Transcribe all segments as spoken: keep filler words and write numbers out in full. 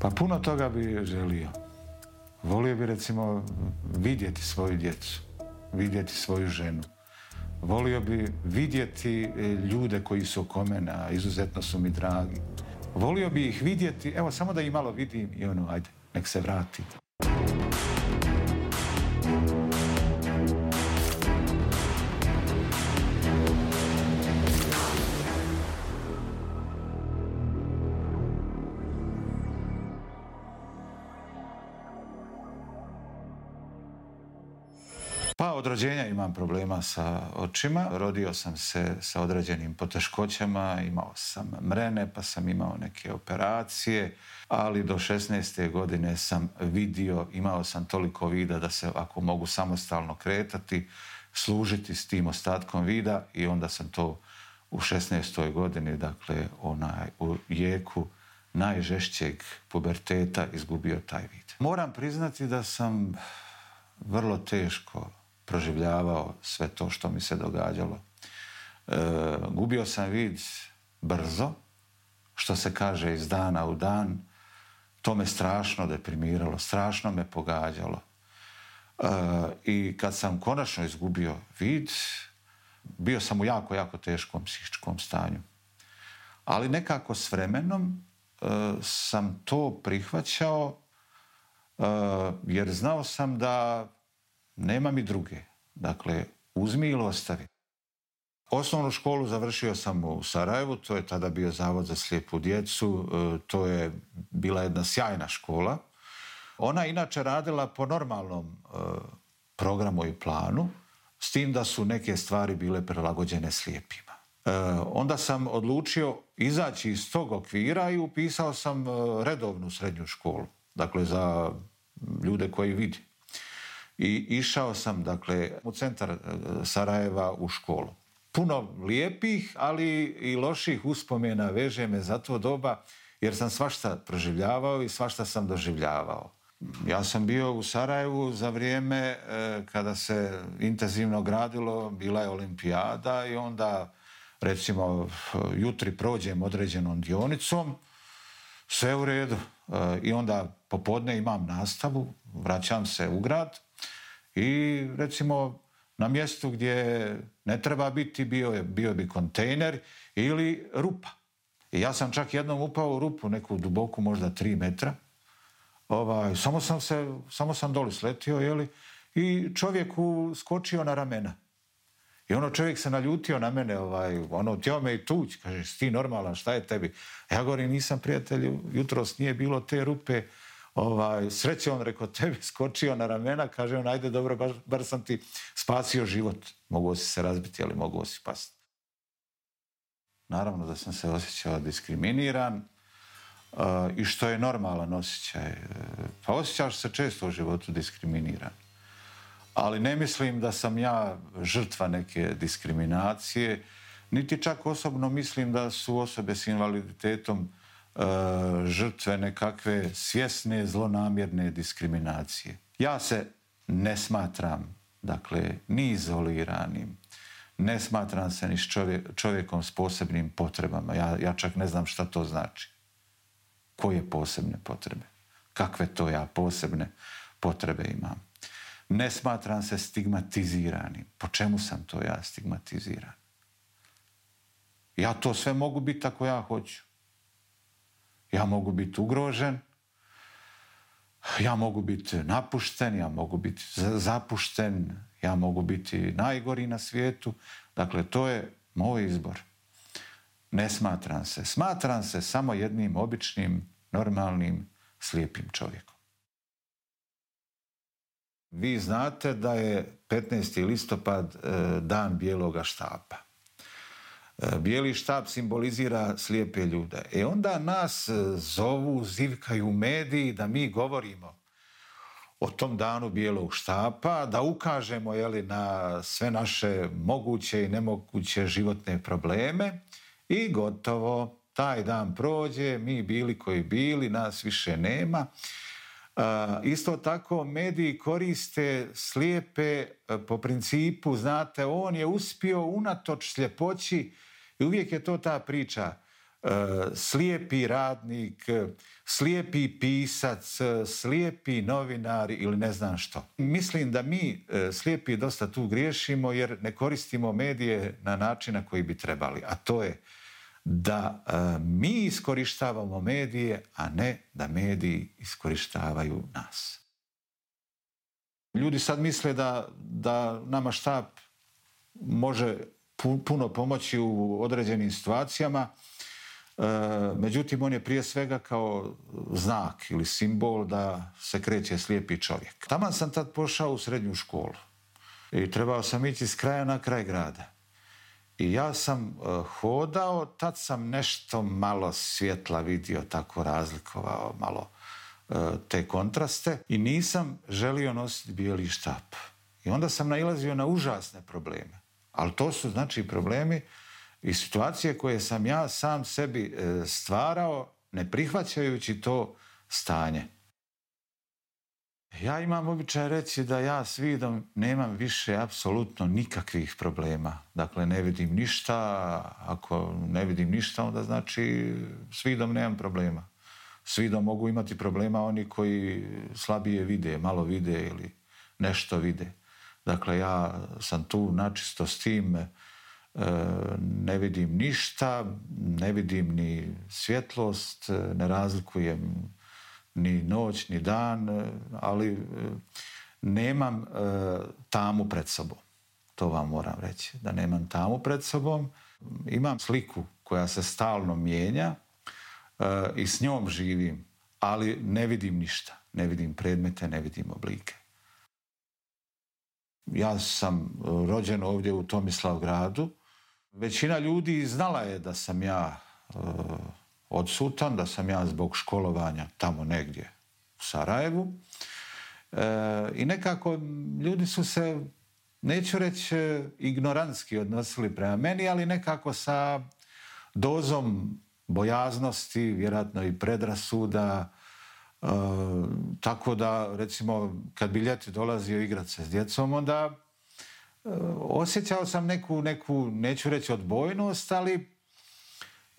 Pa puno toga bi želio. Volio bi, recimo, vidjeti svoju djecu, vidjeti svoju ženu. Volio bi vidjeti ljude koji su oko mene, a izuzetno su mi dragi. Volio bi ih vidjeti, evo, samo da ih malo vidim i ono, ajde, nek se vrati. Pa od rođenja imam problema sa očima. Rodio sam se sa određenim poteškoćama, imao sam mrene, pa sam imao neke operacije, ali do šesnaeste godine sam vidio, imao sam toliko vida da se ako mogu samostalno kretati, služiti s tim ostatkom vida i onda sam to u šesnaestoj godini, dakle onaj, u jeku najžešćeg puberteta izgubio taj vid. Moram priznati da sam vrlo teško proživljavao sve to što mi se događalo. E, gubio sam vid brzo, što se kaže iz dana u dan. To me strašno deprimiralo, strašno me pogađalo. E, I kad sam konačno izgubio vid, bio sam u jako, jako teškom psihičkom stanju. Ali nekako s vremenom e, sam to prihvaćao, e, jer znao sam da nema mi druge. Dakle, uzmi ili ostavi. Osnovnu školu završio sam u Sarajevu, to je tada bio Zavod za slijepu djecu, to je bila jedna sjajna škola. Ona je inače radila po normalnom programu i planu, s tim da su neke stvari bile prilagođene slijepima. Onda sam odlučio izaći iz tog okvira i upisao sam redovnu srednju školu, dakle za ljude koji vidi. I išao sam, dakle, u centar Sarajeva u školu. Puno lijepih, ali i loših uspomena veže me za to doba, jer sam svašta proživljavao i svašta sam doživljavao. Ja sam bio u Sarajevu za vrijeme e, kada se intenzivno gradilo, bila je olimpijada i onda, recimo, jutri prođem određenom dionicom, sve u redu. E, I onda popodne imam nastavu, vraćam se u grad. I recimo na mjestu gdje ne treba biti bio, je, bio bi kontejner ili rupa. I ja sam čak jednom upao u rupu, neku duboku možda tri metra. Ovaj, samo sam se, samo sam doli sletio, jeli, i čovjeku skočio na ramena. I ono, čovjek se naljutio na mene, ovaj, ono, htio me i tuć, kaže, ti normalan, šta je tebi? A ja govorim, nisam, prijatelju, jutros nije bilo te rupe. Ovaj, sreće, on rekao, tebi skočio na ramena, kaže on, ajde, dobro, bar, bar sam ti spasio život. Mogao si se razbiti, ali mogao si pasti. Naravno da sam se osjećao diskriminiran uh, i što je normalan osjećaj. Pa osjećaš se često u životu diskriminiran. Ali ne mislim da sam ja žrtva neke diskriminacije, niti čak osobno mislim da su osobe s invaliditetom žrtve nekakve svjesne, zlonamjerne diskriminacije. Ja se ne smatram, dakle, ni izoliranim, ne smatram se ni čovjekom s posebnim potrebama. Ja, ja čak ne znam šta to znači. Koje posebne potrebe? Kakve to ja posebne potrebe imam? Ne smatram se stigmatiziranim. Po čemu sam to ja stigmatiziran? Ja to sve mogu biti ako ja hoću. Ja mogu biti ugrožen, ja mogu biti napušten, ja mogu biti zapušten, ja mogu biti najgori na svijetu. Dakle, to je moj izbor. Ne smatram se. Smatram se samo jednim običnim, normalnim, slijepim čovjekom. Vi znate da je petnaesti listopad dan bijeloga štapa. Bijeli štap simbolizira slijepe ljude. E onda nas zovu, zivkaju mediji da mi govorimo o tom danu bijelog štapa, da ukažemo, jeli, na sve naše moguće i nemoguće životne probleme i gotovo. Taj dan prođe, mi bili koji bili, nas više nema. E, isto tako mediji koriste slijepe po principu, znate, on je uspio unatoč sljepoći. I uvijek je to ta priča, slijepi radnik, slijepi pisac, slijepi novinar ili ne znam što. Mislim da mi slijepi dosta tu griješimo jer ne koristimo medije na način na koji bi trebali, a to je da mi iskorištavamo medije, a ne da mediji iskorištavaju nas. Ljudi sad misle da, da nama štab može puno pomoći u određenim situacijama, međutim on je prije svega kao znak ili simbol da se kreće slijepi čovjek. Taman sam tad pošao u srednju školu i trebao sam ići s kraja na kraj grada. I ja sam hodao, tad sam nešto malo svjetla vidio, tako razlikovao malo te kontraste i nisam želio nositi bijeli štap. I onda sam nailazio na užasne probleme. Ali to su znači problemi i situacije koje sam ja sam sebi stvarao ne prihvaćajući to stanje. Ja imam običaj reći da ja s vidom nemam više apsolutno nikakvih problema. Dakle, ne vidim ništa, ako ne vidim ništa, onda znači s vidom nemam problema. S vidom mogu imati problema oni koji slabije vide, malo vide ili nešto vide. Dakle, ja sam tu načisto s tim, e, ne vidim ništa, ne vidim ni svjetlost, ne razlikujem ni noć, ni dan, ali e, nemam e, tamu pred sobom. To vam moram reći, da nemam tamu pred sobom. Imam sliku koja se stalno mijenja e, i s njom živim, ali ne vidim ništa. Ne vidim predmete, ne vidim oblike. Ja sam rođen ovdje u Tomislavgradu. Većina ljudi znala je da sam ja e, odsutan, da sam ja zbog školovanja tamo negdje u Sarajevu. E, I nekako ljudi su se, neću reći ignorantski odnosili prema meni, ali nekako sa dozom bojaznosti, vjerojatno i predrasuda. E, tako da, recimo, kad bi ljeti dolazio igrat se s djecom, onda e, osjećao sam neku, neku, neću reći odbojnost, ali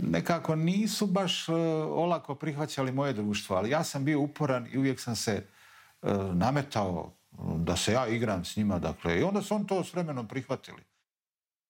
nekako nisu baš e, olako prihvaćali moje društvo. Ali ja sam bio uporan i uvijek sam se e, nametao da se ja igram s njima. Dakle, i onda su on to s vremenom prihvatili.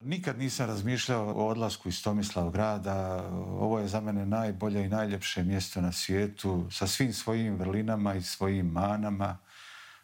Nikad nisam razmišljao o odlasku iz Tomislavgrada. Ovo je za mene najbolje i najljepše mjesto na svijetu, sa svim svojim vrlinama i svojim manama,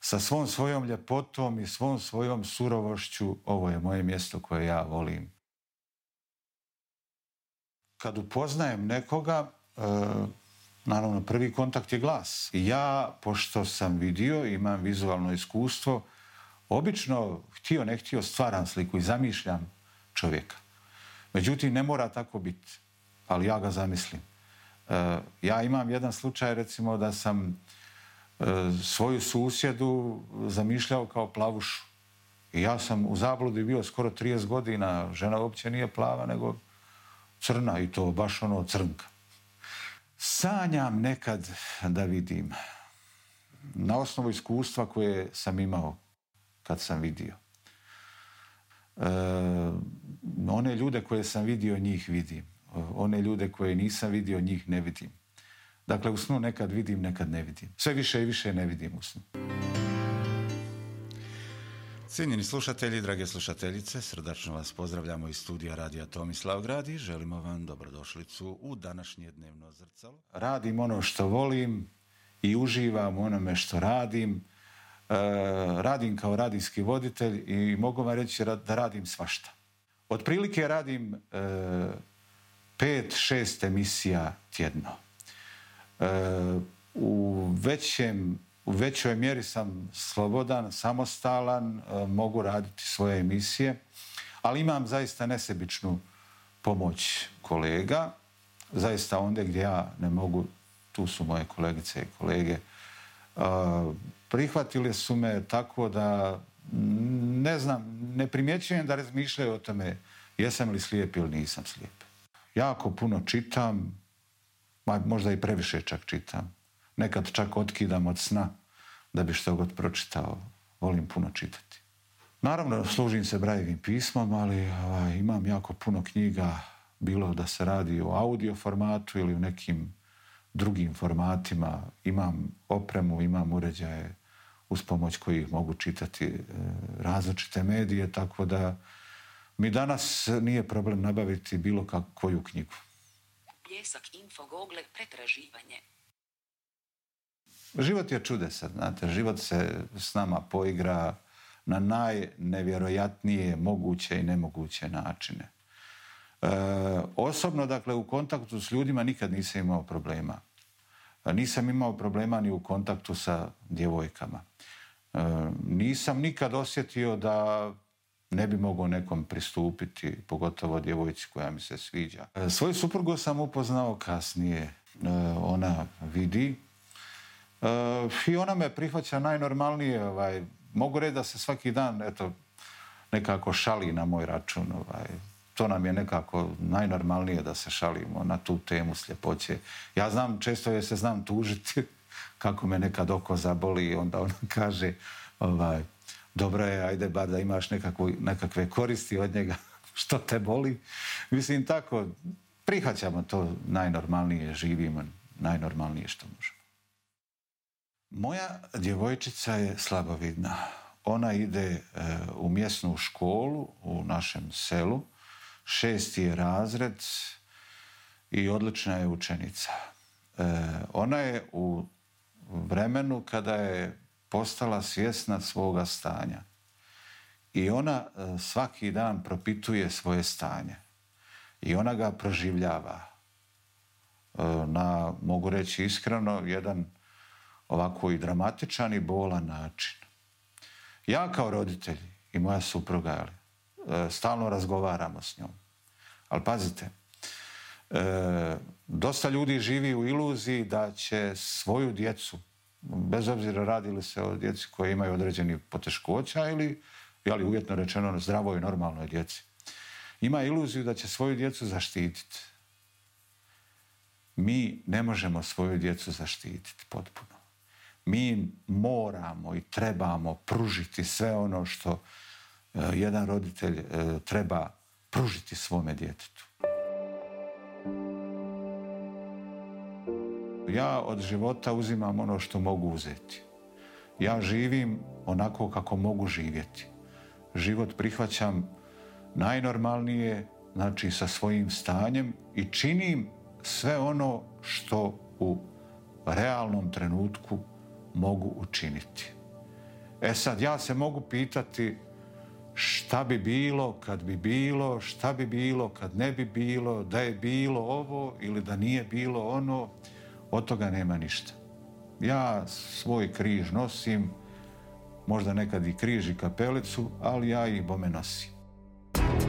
sa svom svojom ljepotom i svom svojom surovošću. Ovo je moje mjesto koje ja volim. Kad upoznajem nekoga, e, naravno prvi kontakt je glas. Ja, pošto sam vidio, imam vizualno iskustvo, obično, htio ne htio, stvaram sliku i zamišljam čovjeka. Međutim, ne mora tako biti, ali ja ga zamislim. E, ja imam jedan slučaj, recimo, da sam e, svoju susjedu zamišljao kao plavušu. I ja sam u zabludi bio skoro trideset godina. Žena uopće nije plava, nego crna, i to baš ono crnka. Sanjam nekad da vidim, na osnovu iskustva koje sam imao kad sam vidio. E, one ljude koje sam vidio, njih vidim. One ljude koje nisam vidio, njih ne vidim. Dakle, u snu nekad vidim, nekad ne vidim. Sve više i više ne vidim u snu. Cijenjeni slušatelji, drage slušateljice, srdačno vas pozdravljamo iz studija Radija Tomislavgrad i želimo vam dobrodošlicu u današnje Dnevno zrcalo. Radim ono što volim i uživam onome što radim. E, radim kao radijski voditelj i mogu vam reći da radim svašta. Otprilike radim e, pet, šest emisija tjedno. E, u, većem, u većoj mjeri sam slobodan, samostalan, e, mogu raditi svoje emisije, ali imam zaista nesebičnu pomoć kolega. Zaista onda gdje ja ne mogu, tu su moje kolegice i kolege. E, Prihvatili su me tako da, ne znam, ne primjećujem da razmišljaju o tome jesam li slijep ili nisam slijep. Jako puno čitam, možda i previše čak čitam. Nekad čak otkidam od sna da bi što god pročitao. Volim puno čitati. Naravno, služim se Braillovim pismom, ali ovaj, imam jako puno knjiga bilo da se radi o audio formatu ili u nekim drugim formatima, imam opremu, imam uređaje uz pomoć kojih mogu čitati različite medije, tako da mi danas nije problem nabaviti bilo kakvu knjigu. Pljesak info Google pretraživanje. Život je čudesan, znate, život se s nama poigra na najnevjerojatnije moguće i nemoguće načine. E, osobno, dakle, u kontaktu s ljudima nikad nisam imao problema. E, nisam imao problema ni u kontaktu sa djevojkama. E, nisam nikad osjetio da ne bi mogao nekom pristupiti, pogotovo djevojci koja mi se sviđa. E, svoju suprugu sam upoznao kasnije. E, ona vidi e, i ona me prihvaća najnormalnije. Ovaj, mogu reći da se svaki dan eto, nekako šali na moj račun. Ovaj, to nam je nekako najnormalnije da se šalimo na tu temu sljepoće. Ja znam, često je se znam tužiti kako me nekad oko zaboli i onda ona kaže ovaj, dobro je, ajde bar da imaš nekakvu, nekakve koristi od njega što te boli. Mislim, tako, prihvaćamo to najnormalnije, živimo najnormalnije što možemo. Moja djevojčica je slabovidna. Ona ide e, u mjesnu školu u našem selu, šesti je razred i odlična je učenica. E, ona je u vremenu kada je postala svjesna svoga stanja i ona e, svaki dan propituje svoje stanje i ona ga proživljava. E, na, mogu reći iskreno, jedan ovako i dramatičan i bolan način. Ja kao roditelj i moja supruga, ali stalno razgovaramo s njom. Ali pazite, e, dosta ljudi živi u iluziji da će svoju djecu, bez obzira radi li se o djeci koje imaju određeni poteškoća ili, jeli uvjetno rečeno, zdravoj i normalnoj djeci, ima iluziju da će svoju djecu zaštititi. Mi ne možemo svoju djecu zaštititi potpuno. Mi im moramo i trebamo pružiti sve ono što jedan roditelj treba pružiti svome djetetu. Ja od života uzimam ono što mogu uzeti. Ja živim onako kako mogu živjeti. Život prihvaćam najnormalnije, znači sa svojim stanjem, i činim sve ono što u realnom trenutku mogu učiniti. E sad, ja se mogu pitati šta bi bilo kad bi bilo, šta bi bilo kad ne bi bilo, da je bilo ovo ili da nije bilo ono, od toga nema ništa. Ja svoj križ nosim, možda nekad i križ i kapelicu, ali ja i bome nosim.